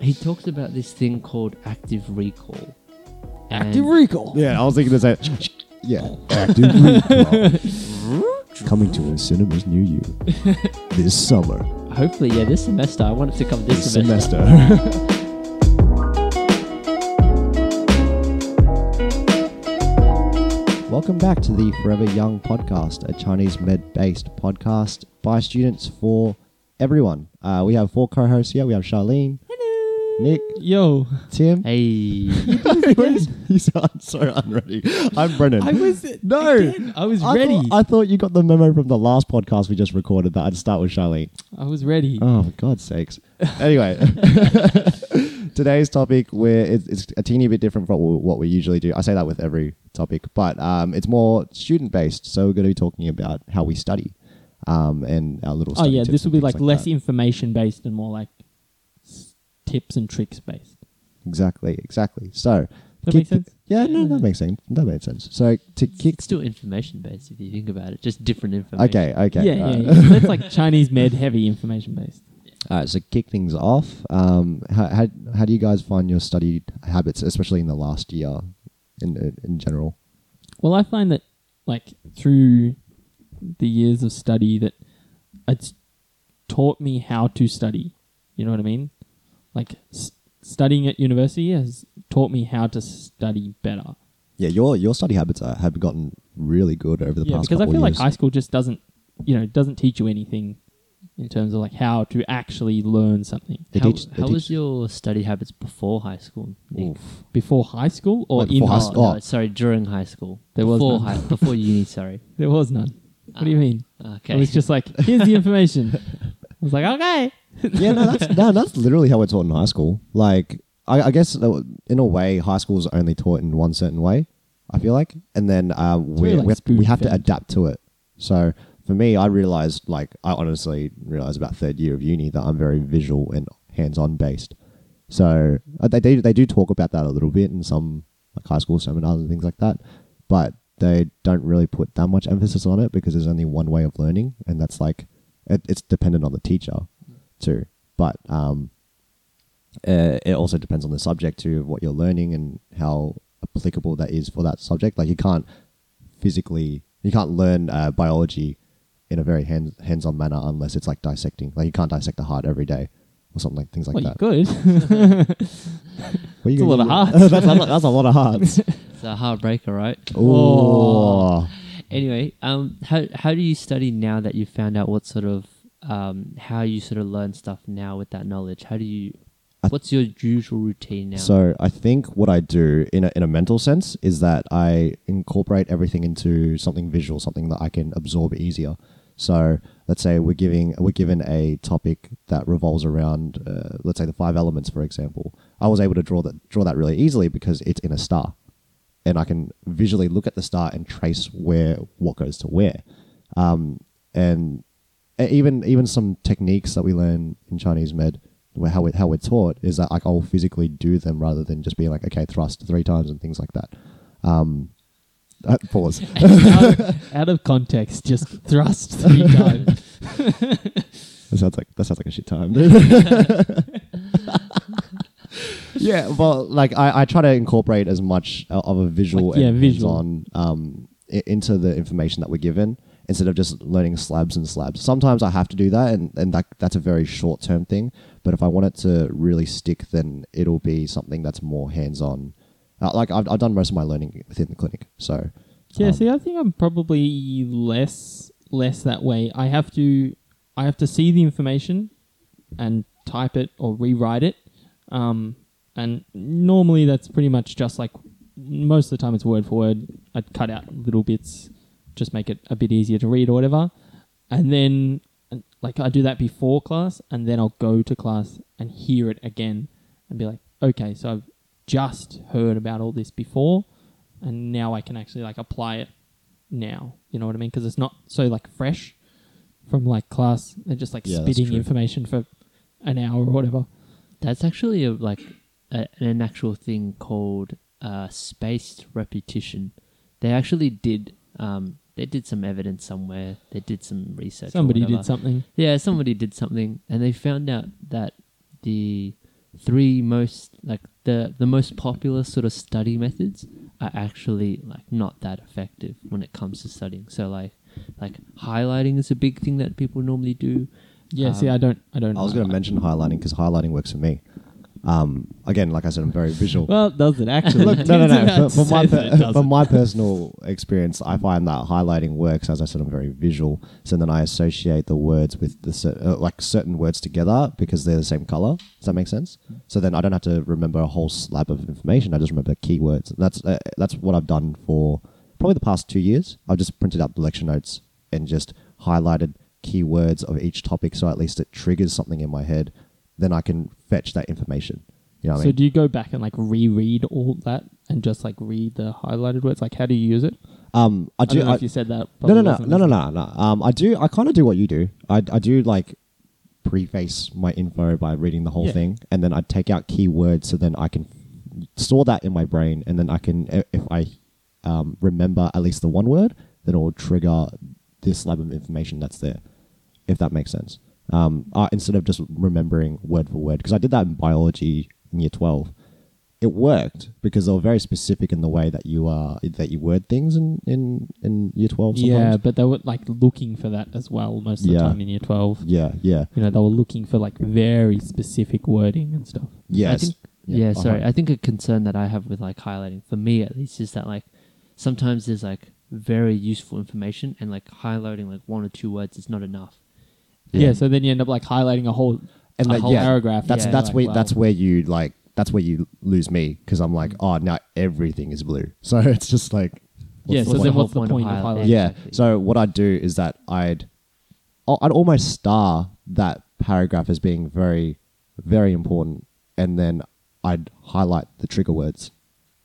he talks about this thing called active recall. Active recall? Yeah, I was thinking this. Yeah, active recall. Coming to a cinemas near you this summer. Hopefully, yeah, this semester. I want it to come this semester. Welcome back to the Forever Young podcast, a Chinese med-based podcast by students for everyone. We have four co-hosts here. We have Charlene. Hello. Nick. Yo. Tim. Hey. You sound so unready. I'm Brennan. I was ready. I thought you got the memo from the last podcast we just recorded that I'd start with Charlene. I was ready. Oh, for God's sakes. Anyway. Today's topic, it's a teeny bit different from what we usually do. I say that with every topic, but it's more student-based. So we're going to be talking about how we study and our little study tips. This will be like less information-based and more like tips and tricks-based. Exactly. So... That makes sense? Yeah, no, that makes sense. So it's still information-based if you think about it, just different information. Okay. Yeah. That's like Chinese med heavy information-based. All right, so kick things off. How do you guys find your study habits, especially in the last year, in general? Well, I find that like through the years of study that it's taught me how to study. You know what I mean? Like studying at university has taught me how to study better. Yeah, your study habits have gotten really good over the past couple of years. Because I feel like high school just doesn't teach you anything. In terms of like how to actually learn something. How was your study habits before high school, Nick? Before high school or in high school? Oh. No, sorry, during high school. Before uni, sorry. There was none. What do you mean? Okay. It was just like, here's the information. I was like, okay. Yeah, that's literally how we're taught in high school. Like, I guess in a way, high school is only taught in one certain way, I feel like. And then we have to adapt to it. So... For me, I honestly realized about third year of uni that I'm very visual and hands-on based. So they do talk about that a little bit in some like high school seminars and things like that, but they don't really put that much emphasis on it because there's only one way of learning, and that's like it's dependent on the teacher too. But it also depends on the subject too, of what you're learning and how applicable that is for that subject. Like you can't learn biology in a very hands-on manner unless it's like dissecting. Like you can't dissect a heart every day or something like that. Well, you could. It's a lot of hearts. That's a lot of hearts. It's a heartbreaker, right? Oh. Anyway, how do you study now that you've found out what sort of how you sort of learn stuff now with that knowledge? How do you? What's your usual routine now? So I think what I do in a mental sense is that I incorporate everything into something visual, something that I can absorb easier. So let's say we're given a topic that revolves around, let's say the five elements, for example. I was able to draw that really easily because it's in a star, and I can visually look at the star and trace what goes to where, and even some techniques that we learn in Chinese med. How we're taught is that like I'll physically do them rather than just being like, okay, thrust 3 times and things like that. Pause. out of context, just thrust 3 times. That sounds like a shit time, dude. Yeah, well, like I try to incorporate as much of a visual into the information that we're given. Instead of just learning slabs and slabs. Sometimes I have to do that, and that's a very short-term thing. But if I want it to really stick, then it'll be something that's more hands-on. Like, I've done most of my learning within the clinic, so... Yeah, I think I'm probably less that way. I have to see the information and type it or rewrite it. And normally that's pretty much just like... Most of the time it's word for word. I'd cut out little bits... just make it a bit easier to read or whatever. And then, like, I do that before class, and then I'll go to class and hear it again and be like, okay, so I've just heard about all this before, and now I can actually, like, apply it now. You know what I mean? Because it's not so, like, fresh from, like, class. They're just, like, spitting information for an hour or whatever. That's actually, an actual thing called spaced repetition. They actually did... they did some evidence somewhere. They did some research. Somebody did something. Yeah, somebody did something. And they found out that the three most like the most popular sort of study methods are actually like not that effective when it comes to studying. So like highlighting is a big thing that people normally do. Yeah, see, I don't. I was going to mention highlighting because highlighting works for me. Again, like I said, I'm very visual. Well, does it actually? Look, no. From my personal experience, I find that highlighting works. As I said, I'm very visual, so then I associate the words with the certain words together because they're the same color. Does that make sense? So then I don't have to remember a whole slab of information. I just remember keywords. That's what I've done for probably the past 2 years. I've just printed out the lecture notes and just highlighted keywords of each topic, so at least it triggers something in my head. Then I can fetch that information. You know what I mean? So do you go back and like reread all that and just like read the highlighted words? Like how do you use it? I don't know if you said that. No. I kind of do what you do. I do like preface my info by reading the whole thing, and then I take out keywords so then I can store that in my brain, and then I can, if I remember at least the one word, then it will trigger this slab of information that's there, if that makes sense. Instead of just remembering word for word, because I did that in biology in year 12. It worked because they were very specific in the way that you word things in year 12 sometimes. Yeah, but they were like looking for that as well most of the time in year 12. Yeah. You know, they were looking for like very specific wording and stuff. Yes. I think a concern that I have with like highlighting, for me at least, is that like sometimes there's like very useful information and like highlighting like one or two words is not enough. Yeah, so then you end up like highlighting a whole paragraph. That's where you lose me, because I'm like, oh, now everything is blue. So it's just like, what's the point of highlighting? Yeah. Exactly. So what I'd do is that I'd almost star that paragraph as being very, very important, and then I'd highlight the trigger words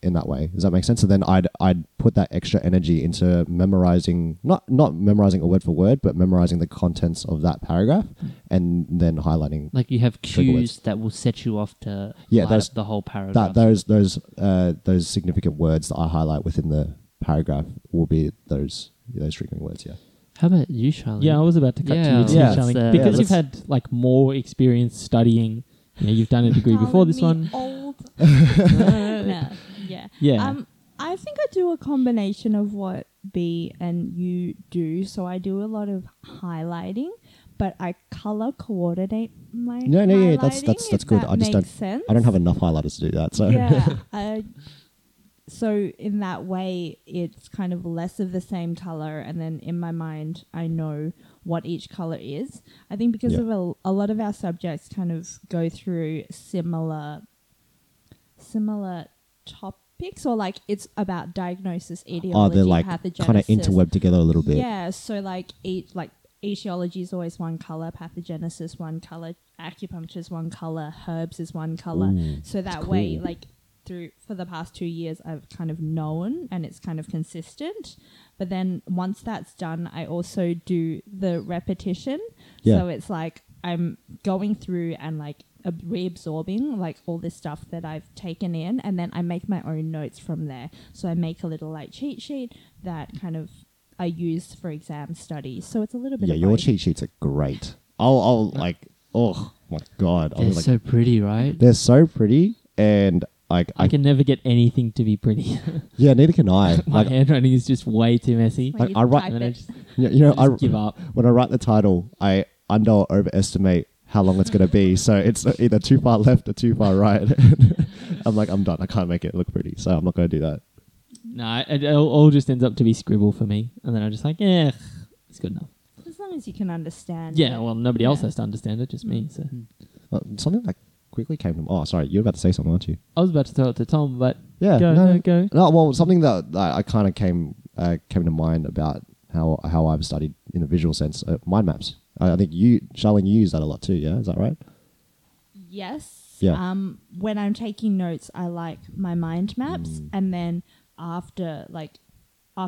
in that way. Does that make sense? So then I'd put that extra energy into memorizing, not memorizing a word for word, but memorizing the contents of that paragraph, and then highlighting. Like you have cues that will set you off to light up the whole paragraph. Those significant words that I highlight within the paragraph will be those triggering words. Yeah. How about you, Charlene? Yeah, I was about to cut to you, Charlene, because you've had like more experience studying. You know, you've done a degree before this one. Old. No. Yeah. I think I do a combination of what B and you do. So I do a lot of highlighting, but I color coordinate my highlighting. No, that's good. I just don't. Sense. I don't have enough highlighters to do that. So yeah. So in that way, it's kind of less of the same color, and then in my mind, I know what each color is. I think because of a lot of our subjects, kind of go through similar topics, or like it's about diagnosis, etiology, they're like kind of interwebbed together a little bit. Yeah, so like etiology is always one color, pathogenesis one color, acupuncture is one color, herbs is one color. Ooh, so that way, cool. Like through for the past 2 years, I've kind of known and it's kind of consistent. But then once that's done, I also do the repetition. Yeah. So it's like I'm going through and like reabsorbing like all this stuff that I've taken in, and then I make my own notes from there. So I make a little like cheat sheet that kind of I use for exam study. So it's a little bit. Yeah, your cheat sheets are great. I'll like, oh my god, they're so pretty, right? They're so pretty, and like I can never get anything to be pretty. Yeah, neither can I. My handwriting is just way too messy. Like I write, and I just, I give up when I write the title. I under or overestimate how long it's going to be, so it's either too far left or too far right. I'm like, I'm done, I can't make it look pretty, so I'm not going to do that. No, it all just ends up to be scribble for me, and then I'm just like, yeah, it's good enough. As long as you can understand it. Well, nobody else has to understand it, just me. So something that quickly came to me. Oh, sorry, you were about to say something, weren't you? I was about to throw it to Tom, but go. No, well, something that I kind of came to mind about how I've studied in a visual sense, mind maps. I think you, Charlene, you use that a lot too, yeah? Is that right? Yes. Yeah. When I'm taking notes, I like my mind maps, and then after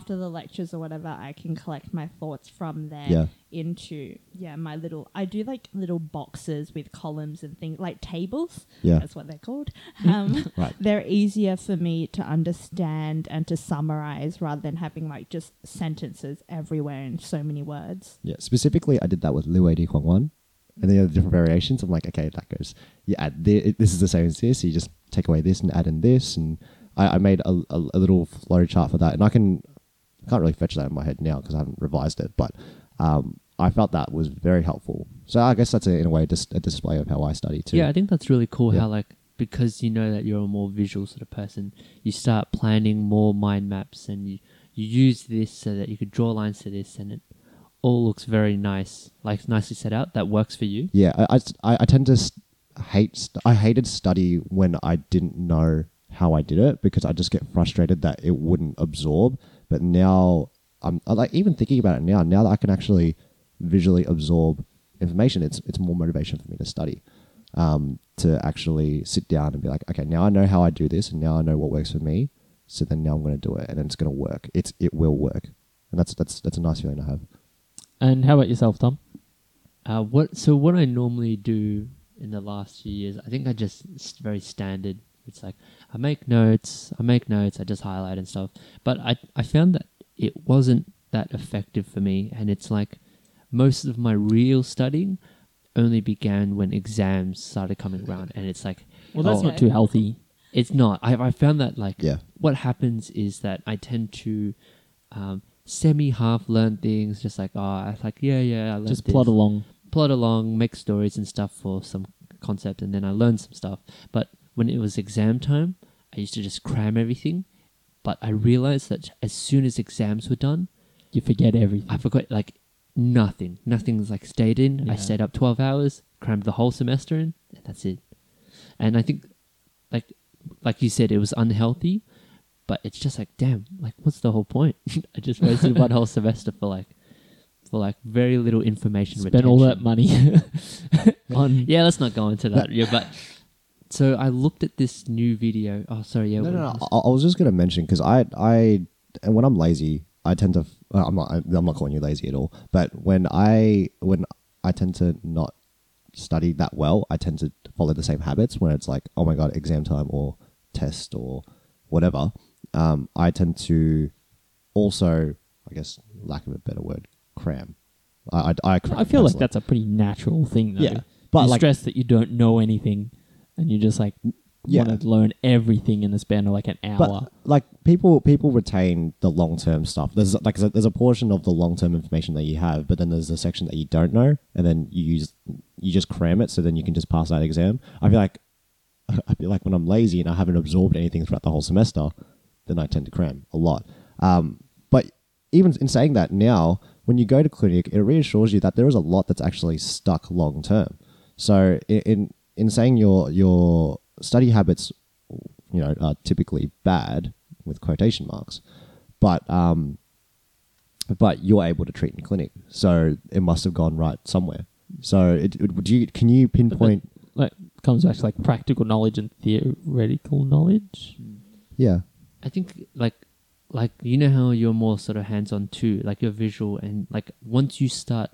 the lectures or whatever, I can collect my thoughts from there into my little. I do like little boxes with columns and things like tables. Yeah, that's what they're called. Right. They're easier for me to understand and to summarize rather than having like just sentences everywhere in so many words. Yeah, specifically, I did that with Liu Di Huang Wan. and then the different variations. I'm like, okay, that goes. You add this is the same as this. So you just take away this and add in this. And I made a little flow chart for that, and I can't really fetch that in my head now because I haven't revised it, but I felt that was very helpful. So I guess that's in a way just a display of how I study too. Yeah, I think that's really cool. Yeah. How because you know that you're a more visual sort of person, you start planning more mind maps, and you use this so that you could draw lines to this, and it all looks very nice, nicely set out. That works for you. Yeah, I tend to hated study when I didn't know how I did it, because I just get frustrated that it wouldn't absorb. But now even thinking about it now that I can actually visually absorb information, it's more motivation for me to study, to actually sit down and be like, okay, now I know how I do this, and now I know what works for me, so then now I'm going to do it, and then it's going to work. It will work, and that's a nice feeling to have. And how about yourself, Tom? What I normally do in the last few years, I think I just, it's very standard. It's like I make notes, I just highlight and stuff. But I found that it wasn't that effective for me, and it's like most of my real studying only began when exams started coming around, and it's like... Well, that's not too healthy. It's not. I found that what happens is that I tend to... semi-half learn things, just like, I learned this. Just plod along, make stories and stuff for some concept, and then I learned some stuff. But when it was exam time, I used to just cram everything, but I realized that as soon as exams were done... You forget everything. I forgot, nothing. Nothing's, stayed in. Yeah. I stayed up 12 hours, crammed the whole semester in, and that's it. And I think, like you said, it was unhealthy, but it's just damn, what's the whole point? I just wasted one whole semester for very little information. Spent all that money on... Yeah, let's not go into that. Yeah, but... So I looked at this new video. Oh, sorry. Yeah. No. I was just going to mention, because and when I'm lazy, I tend to... I'm not calling you lazy at all, but when I tend to not study that well, I tend to follow the same habits when it's oh my God, exam time or test or whatever. I tend to also, I guess, lack of a better word, cram. I cram. I feel like that's a pretty natural thing, though. Yeah, but you stress that you don't know anything, and you just want to learn everything in the span of an hour. But, people retain the long term stuff. There's there's a portion of the long term information that you have, but then there's a section that you don't know, and then you just cram it, so then you can just pass that exam. I feel like when I'm lazy and I haven't absorbed anything throughout the whole semester, then I tend to cram a lot. But even in saying that now, when you go to clinic, it reassures you that there is a lot that's actually stuck long term. So in saying your study habits, are typically bad with quotation marks, but you're able to treat in clinic, so it must have gone right somewhere. So can you pinpoint? Comes back to practical knowledge and theoretical knowledge. Yeah, I think how you're more sort of hands on too. You're visual, and once you start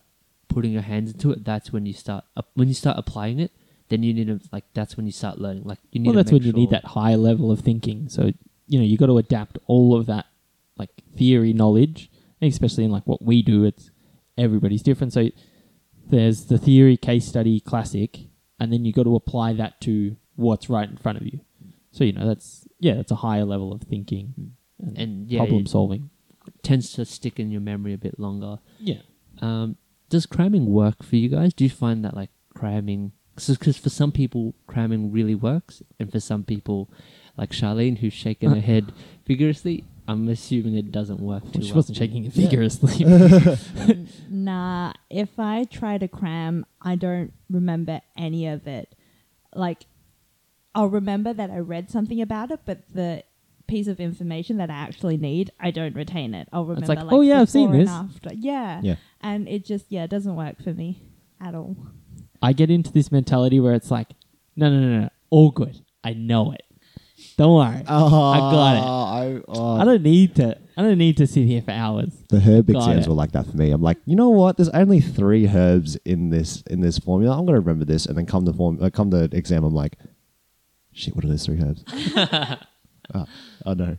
putting your hands into it, that's when you start applying it. Then you need to that's when you start learning. You need. Well, that's when you need that high level of thinking. So you got to adapt all of that theory knowledge, and especially in what we do. It's everybody's different. So there's the theory case study classic. And then you got to apply that to what's right in front of you. So, that's a higher level of thinking and problem solving. It tends to stick in your memory a bit longer. Yeah. Does cramming work for you guys? Do you find that cramming... Because for some people, cramming really works. And for some people, like Charlene, who's shaking her head vigorously, I'm assuming it doesn't work too well. She wasn't shaking it vigorously. Yeah. Nah, if I try to cram, I don't remember any of it. I'll remember that I read something about it, but the piece of information that I actually need, I don't retain it. I'll remember I've seen this. Yeah. And it just, it doesn't work for me at all. I get into this mentality where it's no, all good. I know it. Don't worry. Oh, I got it. I don't need to sit here for hours. The herb exams were like that for me. I'm you know what? There's only 3 herbs in this formula. I'm going to remember this, and then come the exam, I'm shit, what are those 3 herbs? Oh no.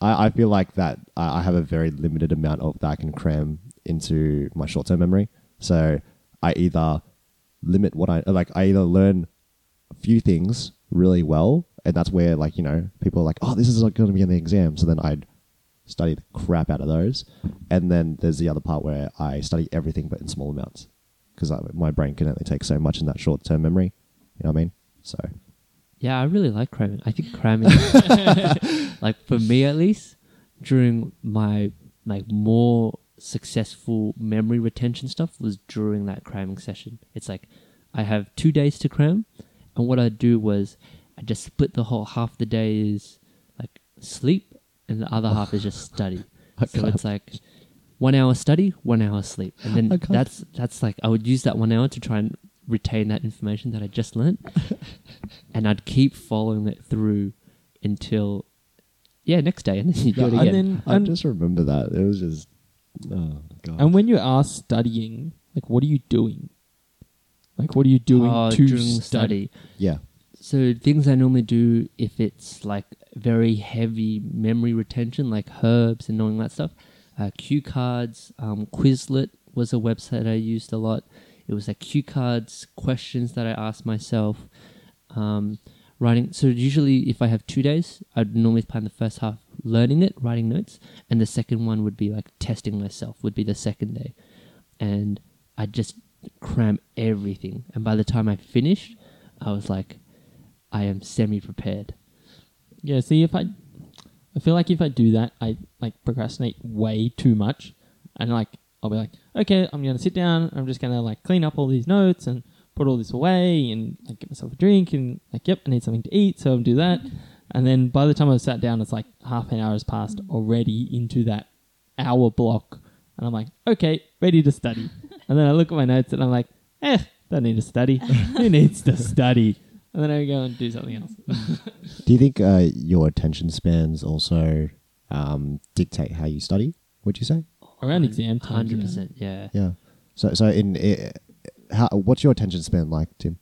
I feel like that I have a very limited amount of that I can cram into my short-term memory. So I either limit what I either learn a few things really well, and that's where people are like, oh, this is not going to be in the exam, so then I'd study the crap out of those. And then there's the other part where I study everything but in small amounts, because my brain can only take so much in that short-term memory. You know what I mean? So yeah, I really like cramming. I think cramming like for me at least during my more successful memory retention stuff was during that cramming session. It's like I have 2 days to cram, and what I do was I just split the whole half the day is like sleep and the other half is just study. So it's like 1 hour study, 1 hour sleep, and then that's like I would use that 1 hour to try and retain that information that I just learnt, and I'd keep following it through until next day, and then you do it again. I just remember that it was just and when you are studying, like what are you doing? Like what are you doing to study? Yeah. So things I normally do if it's like very heavy memory retention, like herbs and knowing that stuff, cue cards. Quizlet was a website I used a lot. It was like cue cards, questions that I asked myself, writing. So usually if I have 2 days, I'd normally plan the first half learning it, writing notes, and the second one would be like testing myself would be the second day. And I'd just cram everything. And by the time I finished, I was like, I am semi-prepared. Yeah, see, I feel like if I do that, I procrastinate way too much. And I'll be like, okay, I'm going to sit down. I'm just going to clean up all these notes and put all this away and get myself a drink and yep, I need something to eat. So I'll do that. And then by the time I've sat down, it's half an hour has passed already into that hour block. And I'm like, okay, ready to study. And then I look at my notes and I'm like, don't need to study. Who needs to study? And then I go and do something else. Do you think your attention spans also dictate how you study, would you say? Around exam time. 100%, yeah. Yeah. So what's your attention span like, Tim?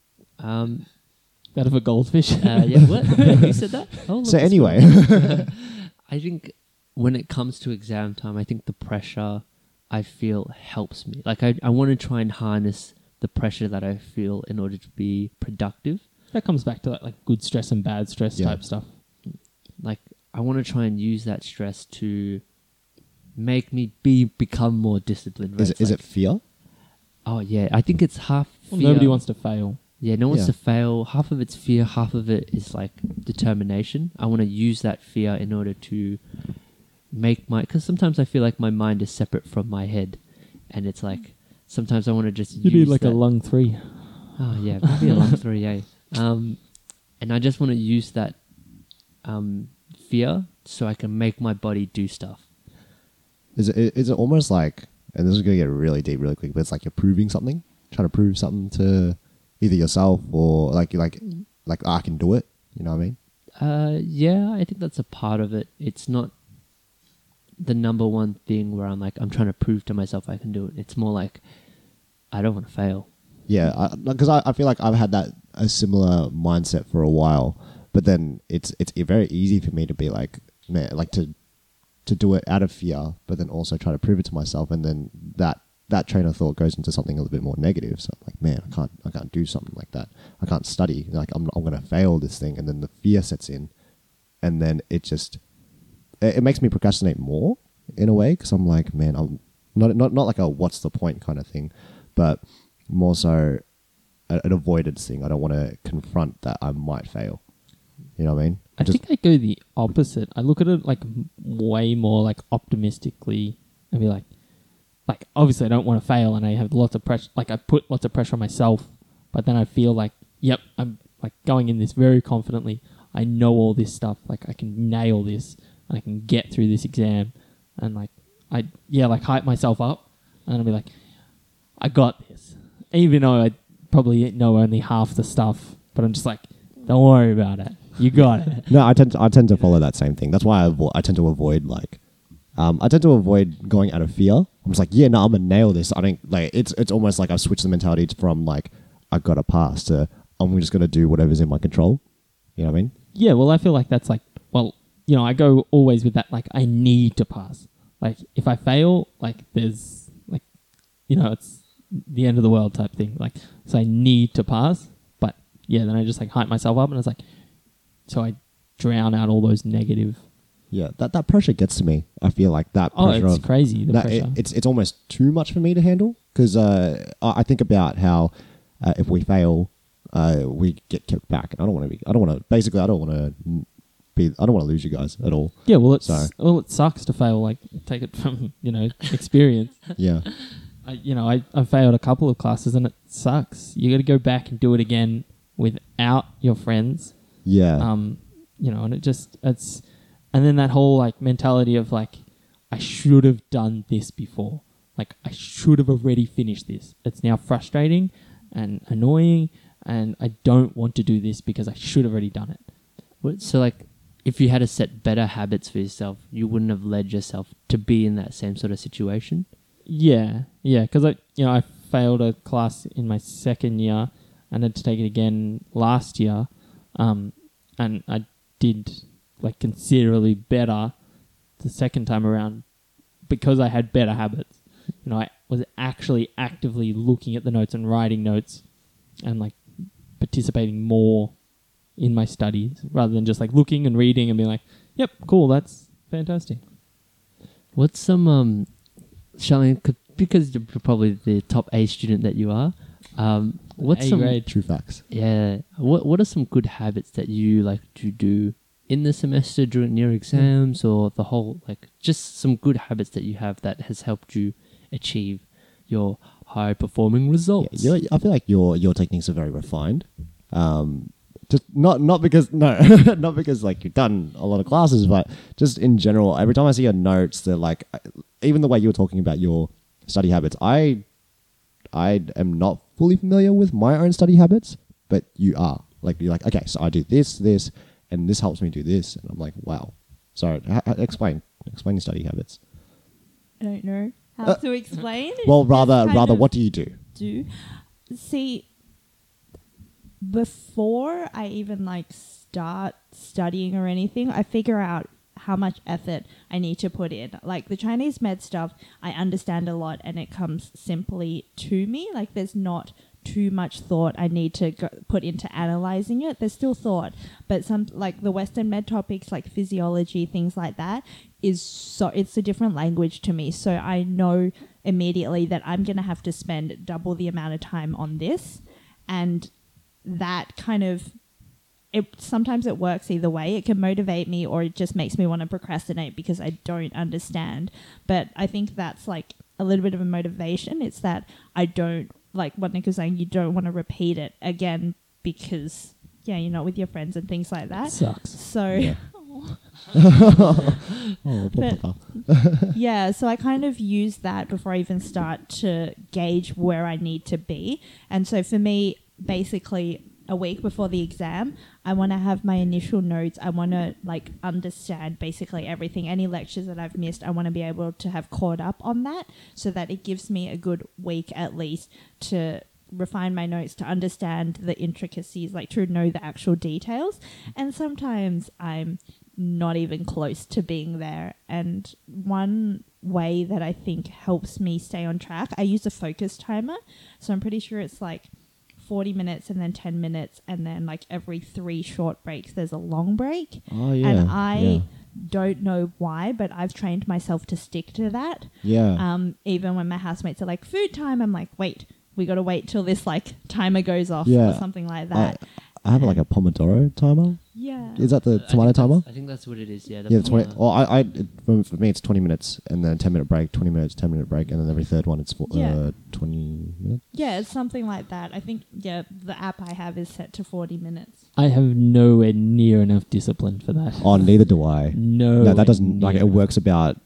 That of a goldfish. What? Who said that? Oh, so anyway. I think when it comes to exam time, I think the pressure I feel helps me. I want to try and harness the pressure that I feel in order to be productive. That comes back to that good stress and bad stress type stuff. I want to try and use that stress to make me become more disciplined. Is it fear? Oh, yeah. I think it's half fear. Well, nobody wants to fail. Yeah, no one wants to fail. Half of it's fear, half of it is determination. I want to use that fear in order to make because sometimes I feel like my mind is separate from my head, and it's sometimes I want to just use a lung 3. Oh, yeah, maybe a lung 3, yeah. And I just want to use that fear so I can make my body do stuff. Is it almost like, and this is going to get really deep really quick, but it's you're proving something, trying to prove something to either yourself or I can do it. You know what I mean? Yeah, I think that's a part of it. It's not the number one thing where I'm I'm trying to prove to myself I can do it. It's more I don't want to fail. Yeah, because I feel like I've had a similar mindset for a while, but then it's very easy for me to be to do it out of fear, but then also try to prove it to myself, and then that train of thought goes into something a little bit more negative. So I'm I can't do something like that. I can't study. I'm going to fail this thing, and then the fear sets in, and then it makes me procrastinate more in a way, because I'm I'm not a what's the point kind of thing, but more so an avoidance thing. I don't want to confront that I might fail. You know what I mean? I think I go the opposite. I look at it way more optimistically and be like obviously I don't want to fail and I have lots of pressure. I put lots of pressure on myself, but then I feel yep, I'm going in this very confidently. I know all this stuff. I can nail this. And I can get through this exam, and hype myself up, and I'll be I got this. Even though I probably know only half the stuff, but I'm just don't worry about it. You got it. No, I tend to follow that same thing. That's why I tend to avoid going out of fear. I'm just I'm gonna nail this. I don't it's almost I've switched the mentality from I gotta pass to I'm just gonna do whatever's in my control. You know what I mean? Yeah. Well, I feel that's I go always with that I need to pass. If I fail, there's it's the end of the world type thing. Like, so I need to pass, but yeah, then I just like hype myself up and it's like, so I drown out all those negative. Yeah, that pressure gets to me. I feel like that pressure. Oh, it's crazy. The pressure. It's almost too much for me to handle because I think about how if we fail, we get kicked back. I don't want to lose you guys at all. Yeah, well, it sucks to fail. Like, take it from, experience. Yeah. I failed a couple of classes and it sucks. You got to go back and do it again without your friends. Yeah. And it's. And then that whole, mentality of, I should have done this before. I should have already finished this. It's now frustrating and annoying, and I don't want to do this because I should have already done it. What? So, if you had to set better habits for yourself, you wouldn't have led yourself to be in that same sort of situation? Yeah, because, I failed a class in my second year and had to take it again last year, and I did... considerably better the second time around because I had better habits. I was actually actively looking at the notes and writing notes and, participating more in my studies rather than just, looking and reading and being yep, cool, that's fantastic. What's some... Charlene, because you're probably the top A student that you are, what's some... A grade. True facts. Yeah. What are some good habits that you like to do in the semester during your exams or the whole, just some good habits that you have that has helped you achieve your high-performing results? Yeah, I feel like your techniques are very refined. Just not because you've done a lot of classes, but just in general, every time I see your notes, they're even the way you were talking about your study habits, I am not fully familiar with my own study habits, but you are. You're okay, so I do this, and this helps me do this. And I'm wow. Sorry, explain your study habits. I don't know how to explain. Well, rather, what do you do? See, before I even start studying or anything, I figure out how much effort I need to put in. The Chinese med stuff, I understand a lot and it comes simply to me. There's not too much thought I need to put into analyzing it. There's still thought, but some the Western med topics physiology, things like that, it's a different language to me. So I know immediately that I'm going to have to spend double the amount of time on this, and that kind of sometimes it works either way. It can motivate me or it just makes me want to procrastinate because I don't understand. But I think that's a little bit of a motivation. It's that I don't what Nick was saying, you don't want to repeat it again because, you're not with your friends and things like that. It sucks. So, yeah. So I kind of use that before I even start to gauge where I need to be. And so for me, basically, a week before the exam, I want to have my initial notes. I want to understand basically everything, any lectures that I've missed. I want to be able to have caught up on that so that it gives me a good week at least to refine my notes, to understand the intricacies, to know the actual details. And sometimes I'm not even close to being there. And one way that I think helps me stay on track, I use a focus timer. So I'm pretty sure it's 40 minutes and then 10 minutes and then every 3 short breaks there's a long break. Oh, yeah. And I don't know why, but I've trained myself to stick to that. Yeah. Even when my housemates are food time, I'm wait, we got to wait till this timer goes off or something like that. I have a Pomodoro timer. Yeah. Is that the tomato timer? I think that's what it is, yeah. The 20. Well, for me it's 20 minutes and then 10 minute break, 20 minutes, 10 minute break, and then every third one it's 20 minutes. Yeah, it's something like that. I think, the app I have is set to 40 minutes. I have nowhere near enough discipline for that. Oh, neither do I. No, that doesn't, it works about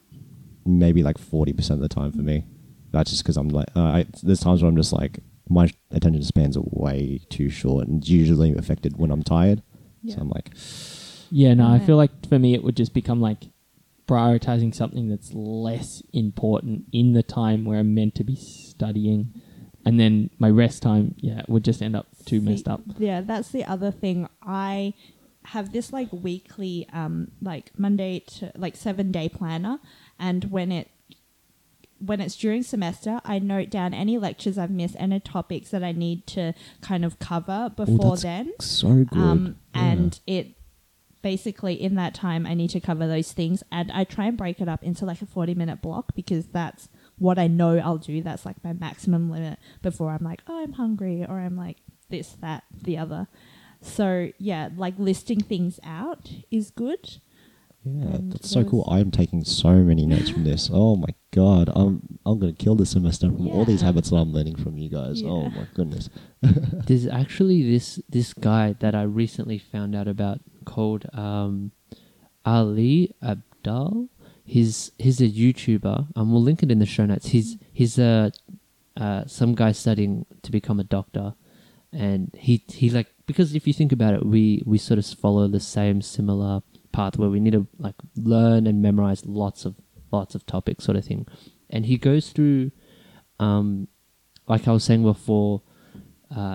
maybe 40% of the time for me. That's just because I'm there's times where I'm just my attention spans are way too short and it's usually affected when I'm tired. Yeah. So I'm I feel for me it would just become prioritizing something that's less important in the time where I'm meant to be studying, and then my rest time would just end up too messed up. Yeah, that's the other thing. I have this weekly Monday to 7-day planner, and when it when it's during semester, I note down any lectures I've missed and the topics that I need to kind of cover before then. So good. And it basically in that time I need to cover those things, and I try and break it up into like a 40-minute block because that's what I know I'll do. That's like my maximum limit before I'm like, oh, I'm hungry, or I'm like this, that, the other. So yeah, like listing things out is good. Yeah, that's so cool. I'm taking so many notes from this. Oh my god, I'm gonna kill this semester from all these habits that I'm learning from you guys. Yeah. Oh my goodness. There's actually this guy that I recently found out about called Ali Abdal. He's a YouTuber. We'll link it in the show notes. He's some guy studying to become a doctor, and he like, because if you think about it, we sort of follow the same similar path where we need to like learn and memorize lots of topics sort of thing. And he goes through like I was saying before,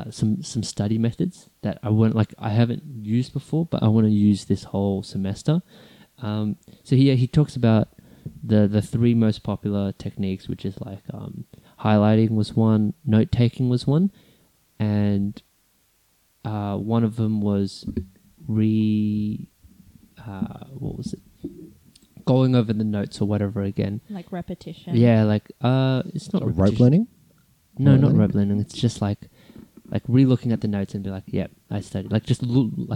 some study methods that I haven't used before, but I want to use this whole semester. So he talks about the three most popular techniques, which is like highlighting was one, note taking was one, and one of them was going over the notes or whatever again. Like repetition. Yeah, like it's not repetition. Rote learning? No, not rote learning. It's just like re-looking at the notes and be like, yep, I studied. Like just looking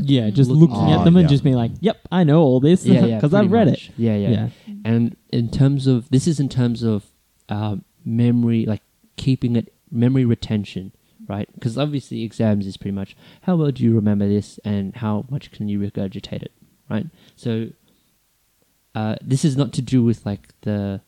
at them and just being like, yep, I know all this because I've read it. Yeah. And in terms of memory, like keeping it, memory retention. Right, because obviously exams is pretty much how well do you remember this and how much can you regurgitate it, right? So this is not to do with like the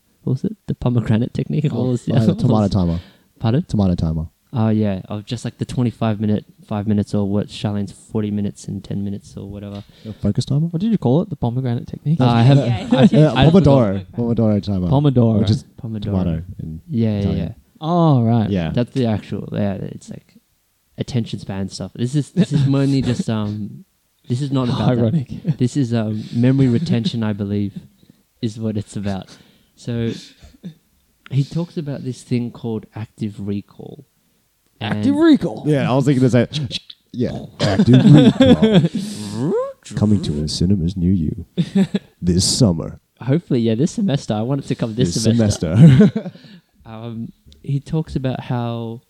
pomegranate technique or tomato timer. Pardon? Tomato timer. Oh yeah, of just like the 25-minute, 5 minutes, or what Charlene's 40 minutes and 10 minutes or whatever. Your focus timer. What did you call it? The pomegranate technique. I have Pomodoro timer. Pomodoro, which is Pomodoro. Tomato. Yeah. Oh right, yeah. That's the actual. Yeah, it's like attention span stuff. This is mainly just This is not about ironic. That. This is memory retention, I believe, is what it's about. So he talks about this thing called active recall. Active recall. Yeah, I was thinking the same. Yeah, active recall. Coming to a cinemas near you this summer. Hopefully, yeah, this semester. I want it to come this semester. He talks about how,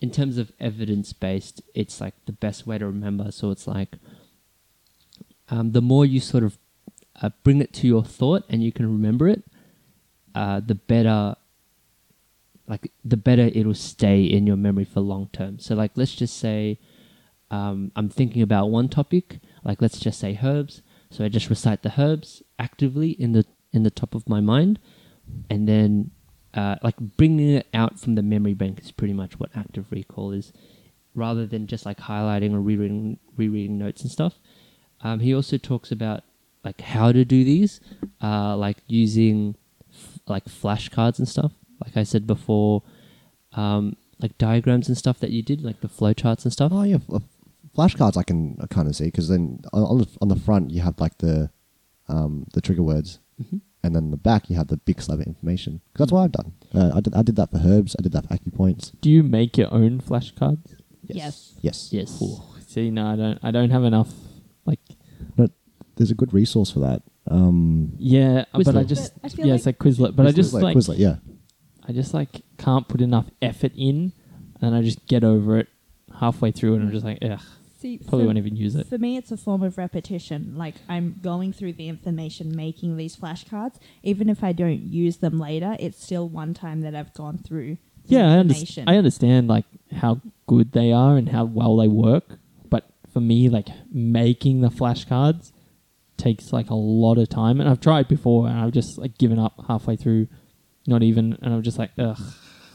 in terms of evidence-based, it's like the best way to remember. So it's like the more you sort of bring it to your thought and you can remember it, the better it'll stay in your memory for long term. So like, let's just say I'm thinking about one topic. Like, let's just say herbs. So I just recite the herbs actively in the top of my mind, and then. Like bringing it out from the memory bank is pretty much what active recall is, rather than just like highlighting or rereading notes and stuff. He also talks about like how to do these, like using like flashcards and stuff. Like I said before, like diagrams and stuff that you did, like the flowcharts and stuff. Oh yeah, flashcards I can kind of see, because then on the front you have like the trigger words. Mm-hmm. And then in the back, you have the big slab of information. Because that's what I've done. I did that for herbs. I did that for acupoints. Do you make your own flashcards? Yes. Cool. See, no, I don't have enough. Like, but there's a good resource for that. Yeah, Quizlet. But I just it's like Quizlet. But Quizlet, I just like Quizlet. Yeah. I just like can't put enough effort in, and I just get over it halfway through, and I'm just like, ugh. See, probably won't even use it. For me, it's a form of repetition. Like, I'm going through the information, making these flashcards. Even if I don't use them later, it's still one time that I've gone through the information. I understand, like, how good they are and how well they work. But for me, like, making the flashcards takes, like, a lot of time. And I've tried before, and I've just, like, given up halfway through, not even. And I'm just like, ugh,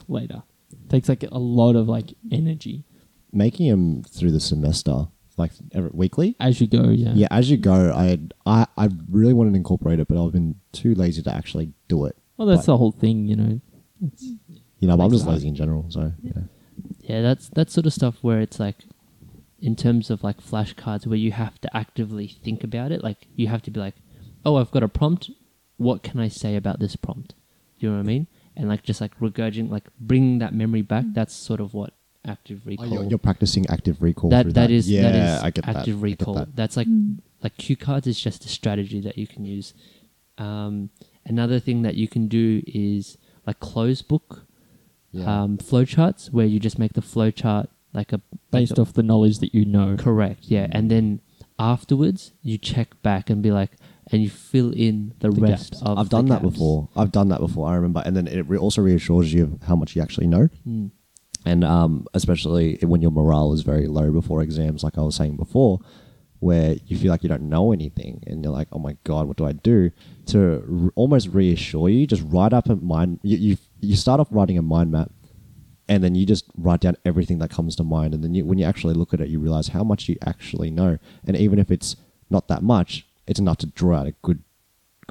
later. It takes, like, a lot of, like, energy. Making them through the semester, like weekly, as you go, yeah, as you go. I really wanted to incorporate it, but I've been too lazy to actually do it. Well, that's the whole thing, you know. It's, you know, but I'm just lazy in general, so yeah. That's that sort of stuff where it's like, in terms of like flashcards, where you have to actively think about it. Like you have to be like, oh, I've got a prompt. What can I say about this prompt? Do you know what I mean? and like just like regurgitating, like bringing that memory back. That's sort of what active recall. Oh, you're practicing active recall. That is active recall. That's like cue cards is just a strategy that you can use. Another thing that you can do is like closed book flowcharts, where you just make the flowchart like a based off the knowledge that you know. Correct. Yeah, and then afterwards you check back and be like. And you fill in the rest gaps. Of I've done the that gaps. Before. I've done that before, I remember. And then it also reassures you of how much you actually know. Mm. And especially when your morale is very low before exams, like I was saying before, where you feel like you don't know anything and you're like, oh my God, what do I do? To almost reassure you, just write up a mind... You start off writing a mind map and then you just write down everything that comes to mind. And then when you actually look at it, you realize how much you actually know. And even if it's not that much... It's enough to draw out a good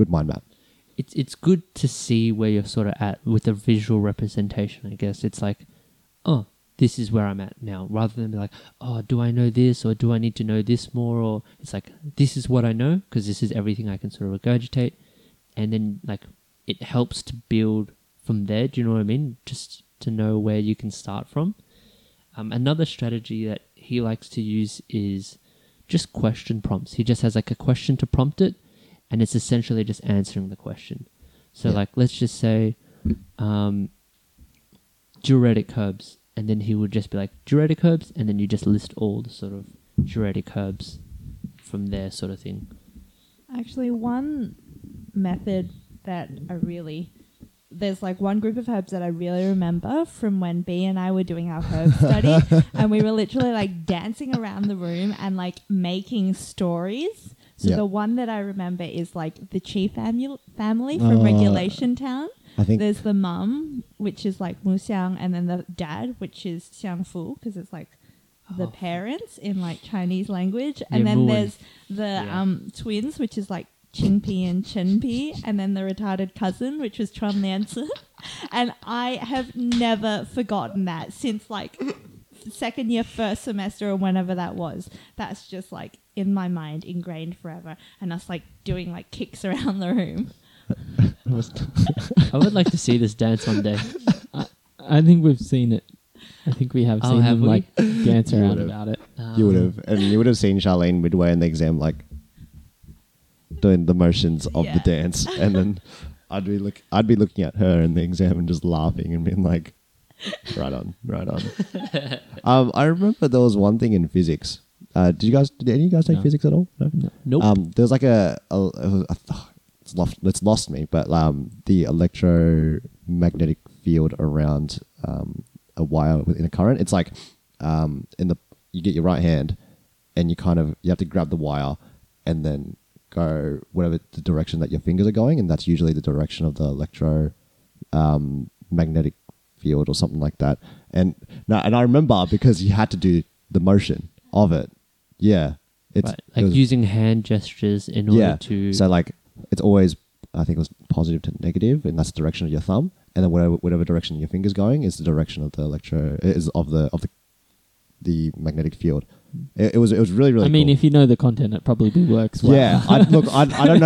mind map. It's good to see where you're sort of at with a visual representation, I guess. It's like, oh, this is where I'm at now. Rather than be like, oh, do I know this or do I need to know this more? Or it's like, this is what I know because this is everything I can sort of regurgitate. And then like it helps to build from there. Do you know what I mean? Just to know where you can start from. Another strategy that he likes to use is... just question prompts. He just has like a question to prompt it, and it's essentially just answering the question. So like, let's just say diuretic herbs, and then he would just be like diuretic herbs, and then you just list all the sort of diuretic herbs from there sort of thing. Actually, one method that there's like one group of herbs that I really remember from when B and I were doing our herb study, and we were literally like dancing around the room and like making stories. So the one that I remember is like the Qi family from Regulation Town. I think there's the mum, which is like Mu Xiang, and then the dad, which is Xiang Fu, because it's like the parents in like Chinese language. And then there's the twins, which is like Chin-Pi and Chen-Pi, and then the retarded cousin, which was Tron Lanson. And I have never forgotten that since like second year, first semester, or whenever that was. That's just like in my mind, ingrained forever. And us like doing like kicks around the room. I would like to see this dance one day. I think we've seen it. I think we have seen him like dance around about it. You would have. And you would have seen Charlene midway in the exam like doing the motions of the dance, and then I'd be looking at her in the exam and just laughing and being like, right on. I remember there was one thing in physics. Did any of you guys take physics at all? No. Nope. There's like it's lost me, but the electromagnetic field around a wire within a current. It's like you get your right hand and you have to grab the wire and then go whatever the direction that your fingers are going, and that's usually the direction of the electromagnetic field or something like that. And I remember because you had to do the motion of it. Yeah, it's right. Like using hand gestures in order to. So like it's always, I think it was positive to negative, and that's the direction of your thumb, and then whatever direction your fingers going is the direction of the electro of the magnetic field. It was really, really cool. I mean, if you know the content, it probably works well. Yeah. I don't know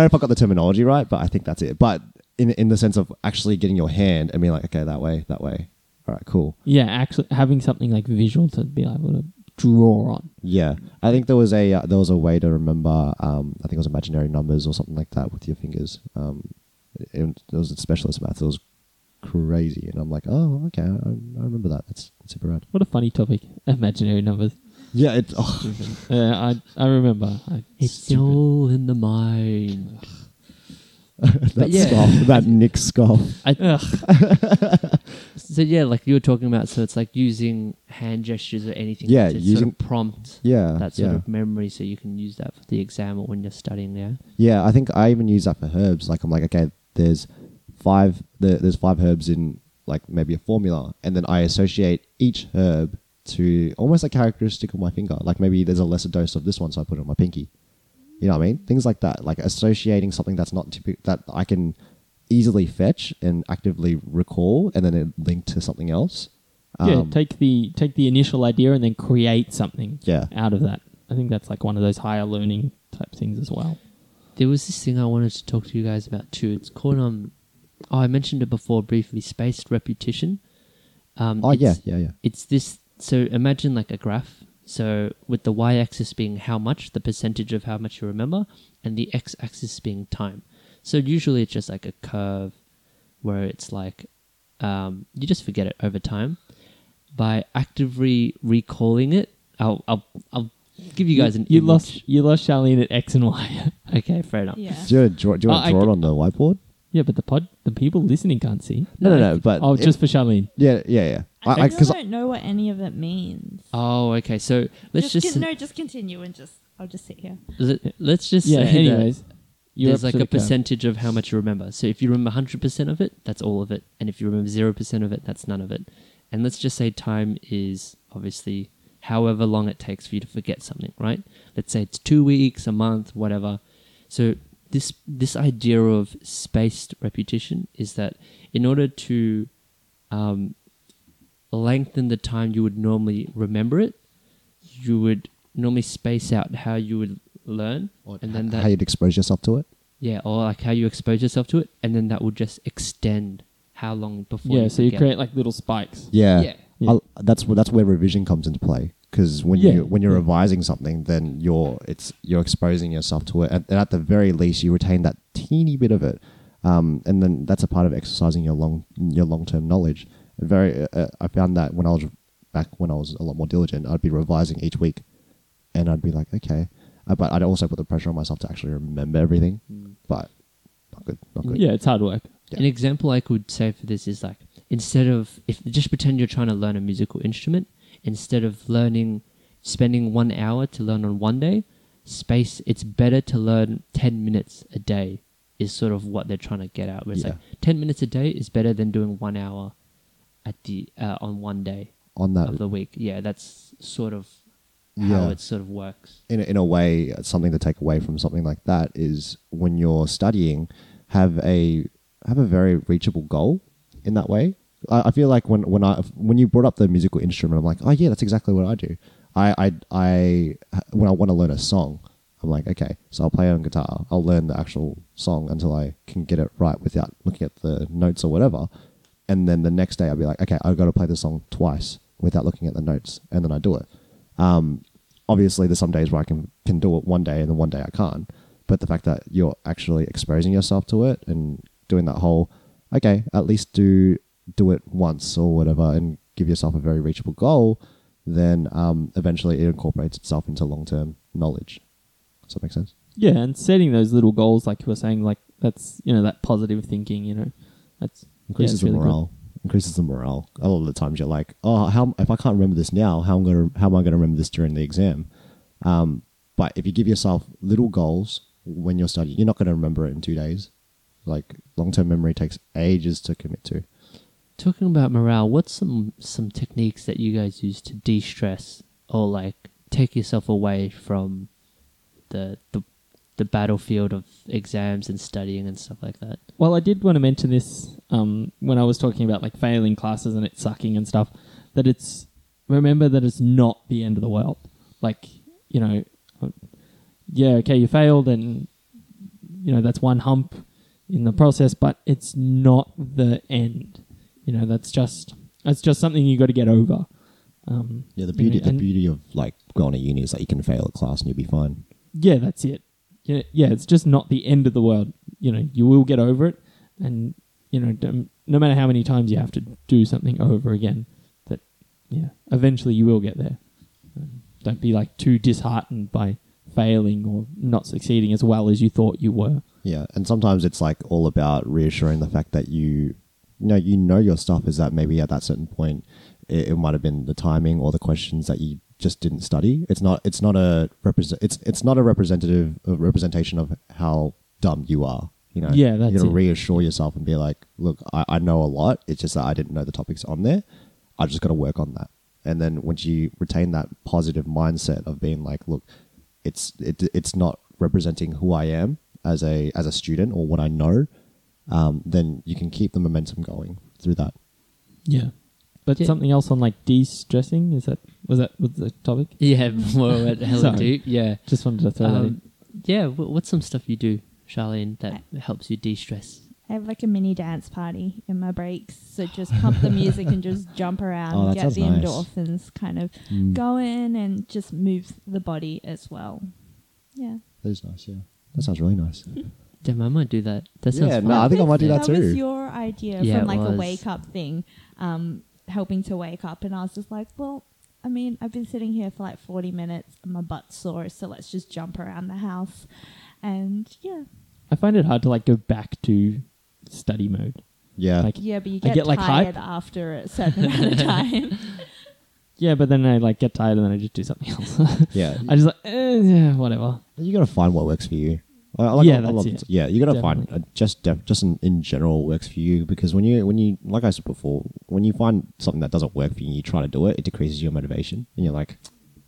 if I got the terminology right, but I think that's it. But in the sense of actually getting your hand and being like, okay, that way. All right, cool. Yeah, actually having something like visual to be able to draw on. Yeah. I think there was a way to remember, I think it was imaginary numbers or something like that with your fingers. It was a specialist math. It was crazy. And I'm like, oh, okay, I remember that. That's super rad. What a funny topic, imaginary numbers. Yeah, it's... Oh. I remember. It's all in the mind. Nick scoff. So yeah, like you were talking about, so it's like using hand gestures or anything to sort of prompt that sort of memory, so you can use that for the exam or when you're studying there. Yeah, I think I even use that for herbs. Like I'm like, okay, there's five herbs in like maybe a formula, and then I associate each herb to almost a characteristic of my finger. Like maybe there's a lesser dose of this one, so I put it on my pinky. You know what I mean? Things like that. Like associating something that's not typical, that I can easily fetch and actively recall, and then it linked to something else. Take the initial idea and then create something out of that. I think that's like one of those higher learning type things as well. There was this thing I wanted to talk to you guys about too. It's called I mentioned it before briefly, spaced repetition. It's this, so imagine like a graph. So with the y-axis being how much, the percentage of how much you remember, and the x-axis being time. So usually it's just like a curve where it's like you just forget it over time. By actively recalling it, I'll give you guys an image. You lost Charlene at X and Y. Okay, fair enough. Yeah. Do you want to draw it on the whiteboard? Yeah, but the people listening can't see. No. But just for Charlene. Yeah. I don't know what any of it means. Oh, okay. So let's just continue and I'll just sit here. Let's say there's like a percentage of how much you remember. So if you remember 100% of it, that's all of it, and if you remember 0% of it, that's none of it. And let's just say time is obviously however long it takes for you to forget something, right? Let's say it's 2 weeks, a month, whatever. So this idea of spaced repetition is that in order to lengthen the time you would normally remember it, you would normally space out how you would learn, how you'd expose yourself to it. Yeah, or like how you expose yourself to it, and then that would just extend how long before. Yeah, so you create like little spikes. Yeah. That's where revision comes into play, because when you're revising something, then you're exposing yourself to it, and at the very least, you retain that teeny bit of it, and then that's a part of exercising your long term knowledge. I found that when I was a lot more diligent, I'd be revising each week, and I'd be like, okay. But I'd also put the pressure on myself to actually remember everything. But not good. Yeah, it's hard work. Yeah. An example I could say for this is like, just pretend you're trying to learn a musical instrument. Instead of spending 1 hour to learn on one day, it's better to learn 10 minutes a day is sort of what they're trying to get at. Where it's like 10 minutes a day is better than doing 1 hour on one day of the week. Yeah, that's sort of how it sort of works. In a way, something to take away from something like that is when you're studying, have a very reachable goal in that way. I feel like when you brought up the musical instrument, I'm like, oh yeah, that's exactly what I do. When I want to learn a song, I'm like, okay, so I'll play on guitar. I'll learn the actual song until I can get it right without looking at the notes or whatever. And then the next day I'll be like, okay, I've got to play the song twice without looking at the notes. And then I do it. Obviously there's some days where I can do it one day and then one day I can't, but the fact that you're actually exposing yourself to it and doing that whole, okay, at least do it once or whatever and give yourself a very reachable goal, then eventually it incorporates itself into long-term knowledge. Does that make sense? Yeah, and setting those little goals, like you were saying, like that's, that positive thinking, that's increases the morale. Increases the morale. A lot of the times you're like, oh, if I can't remember this now, how am I going to remember this during the exam? But if you give yourself little goals when you're studying, you're not going to remember it in 2 days. Like long-term memory takes ages to commit to. Talking about morale, what's some techniques that you guys use to de-stress or like take yourself away from the battlefield of exams and studying and stuff like that? Well, I did want to mention this when I was talking about like failing classes and it sucking and stuff, that remember that it's not the end of the world. Like, you failed and, that's one hump in the process, but it's not the end. That's just something you got to get over. The beauty of like going to uni is that you can fail a class and you'll be fine. Yeah, that's it. Yeah, it's just not the end of the world. You will get over it, and no matter how many times you have to do something over again, that eventually you will get there. Don't be like too disheartened by failing or not succeeding as well as you thought you were. Yeah, and sometimes it's like all about reassuring the fact that you know your stuff is that maybe at that certain point it might have been the timing or the questions that you just didn't study. It's not a representation of how dumb you are. Yeah, that's it. You got to reassure yourself and be like, look, I know a lot. It's just that I didn't know the topics on there. I just got to work on that. And then once you retain that positive mindset of being like, look, it's not representing who I am as a student or what I know, then you can keep the momentum going through that. Yeah. But something else on like de-stressing, was that the topic? Yeah, more at hella deep. Yeah, just wanted to throw that in. Yeah, what's some stuff you do, Charlene, that helps you de-stress? I have like a mini dance party in my breaks, so just pump the music and just jump around, and get the endorphins kind of going, and just move the body as well. Yeah. That is nice, yeah. That sounds really nice. Damn, I might do that. That sounds fun. No, I think I might do that too. That was your idea from like a wake-up thing, helping to wake up, and I was just like, well, I mean, I've been sitting here for like 40 minutes and my butt's sore, so let's just jump around the house, and yeah. I find it hard to like go back to study mode. Yeah. Like, yeah, but you get like, tired after a certain amount of time. Yeah, but then I like get tired and then I just do something else. Yeah. I just like, yeah, whatever. You got to find what works for you. Yeah, you got to find just in general works for you, because when you like I said before, when you find something that doesn't work for you and you try to do it, it decreases your motivation and you're like,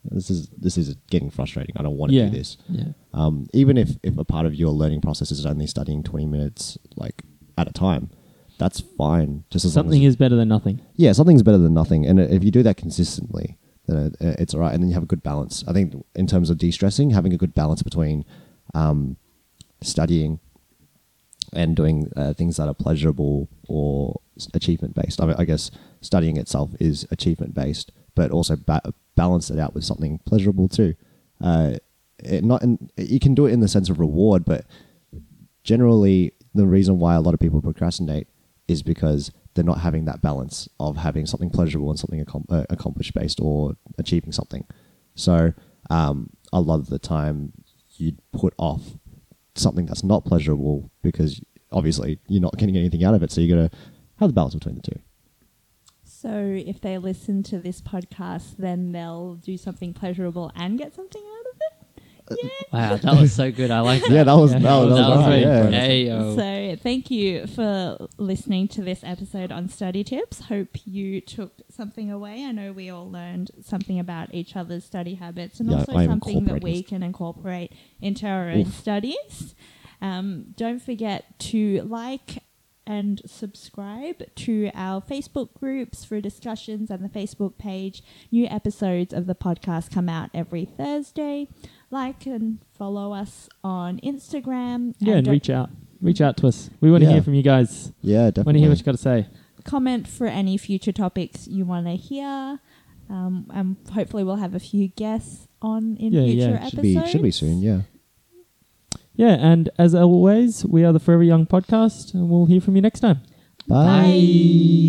this is getting frustrating. I don't want to do this. Yeah. Even if a part of your learning process is only studying 20 minutes like at a time, that's fine. Just as something is better than nothing. Yeah, something's better than nothing, and if you do that consistently, then it's all right. And then you have a good balance. I think in terms of de-stressing, having a good balance between studying and doing things that are pleasurable or achievement-based. I mean, I guess studying itself is achievement-based, but also balance it out with something pleasurable too. You can do it in the sense of reward, but generally the reason why a lot of people procrastinate is because they're not having that balance of having something pleasurable and something accomplished-based or achieving something. So a lot of the time you'd put off something that's not pleasurable because obviously you're not getting anything out of it, so you got to have the balance between the two. So if they listen to this podcast, then they'll do something pleasurable and get something out of it? Yeah. Wow, that was so good. I like that. Yeah, that was great. So thank you for listening to this episode on study tips. Hope you took something away. I know we all learned something about each other's study habits, and also something that we can incorporate into our own studies. Don't forget to like and subscribe to our Facebook groups for discussions and the Facebook page. New episodes of the podcast come out every Thursday. Like and follow us on Instagram. Yeah, and reach out. Reach out to us. We want to hear from you guys. Yeah, definitely. Want to hear what you got to say. Comment for any future topics you want to hear. And hopefully we'll have a few guests on in future episodes. Should be soon, yeah. Yeah, and as always, we are the Forever Young podcast, and we'll hear from you next time. Bye.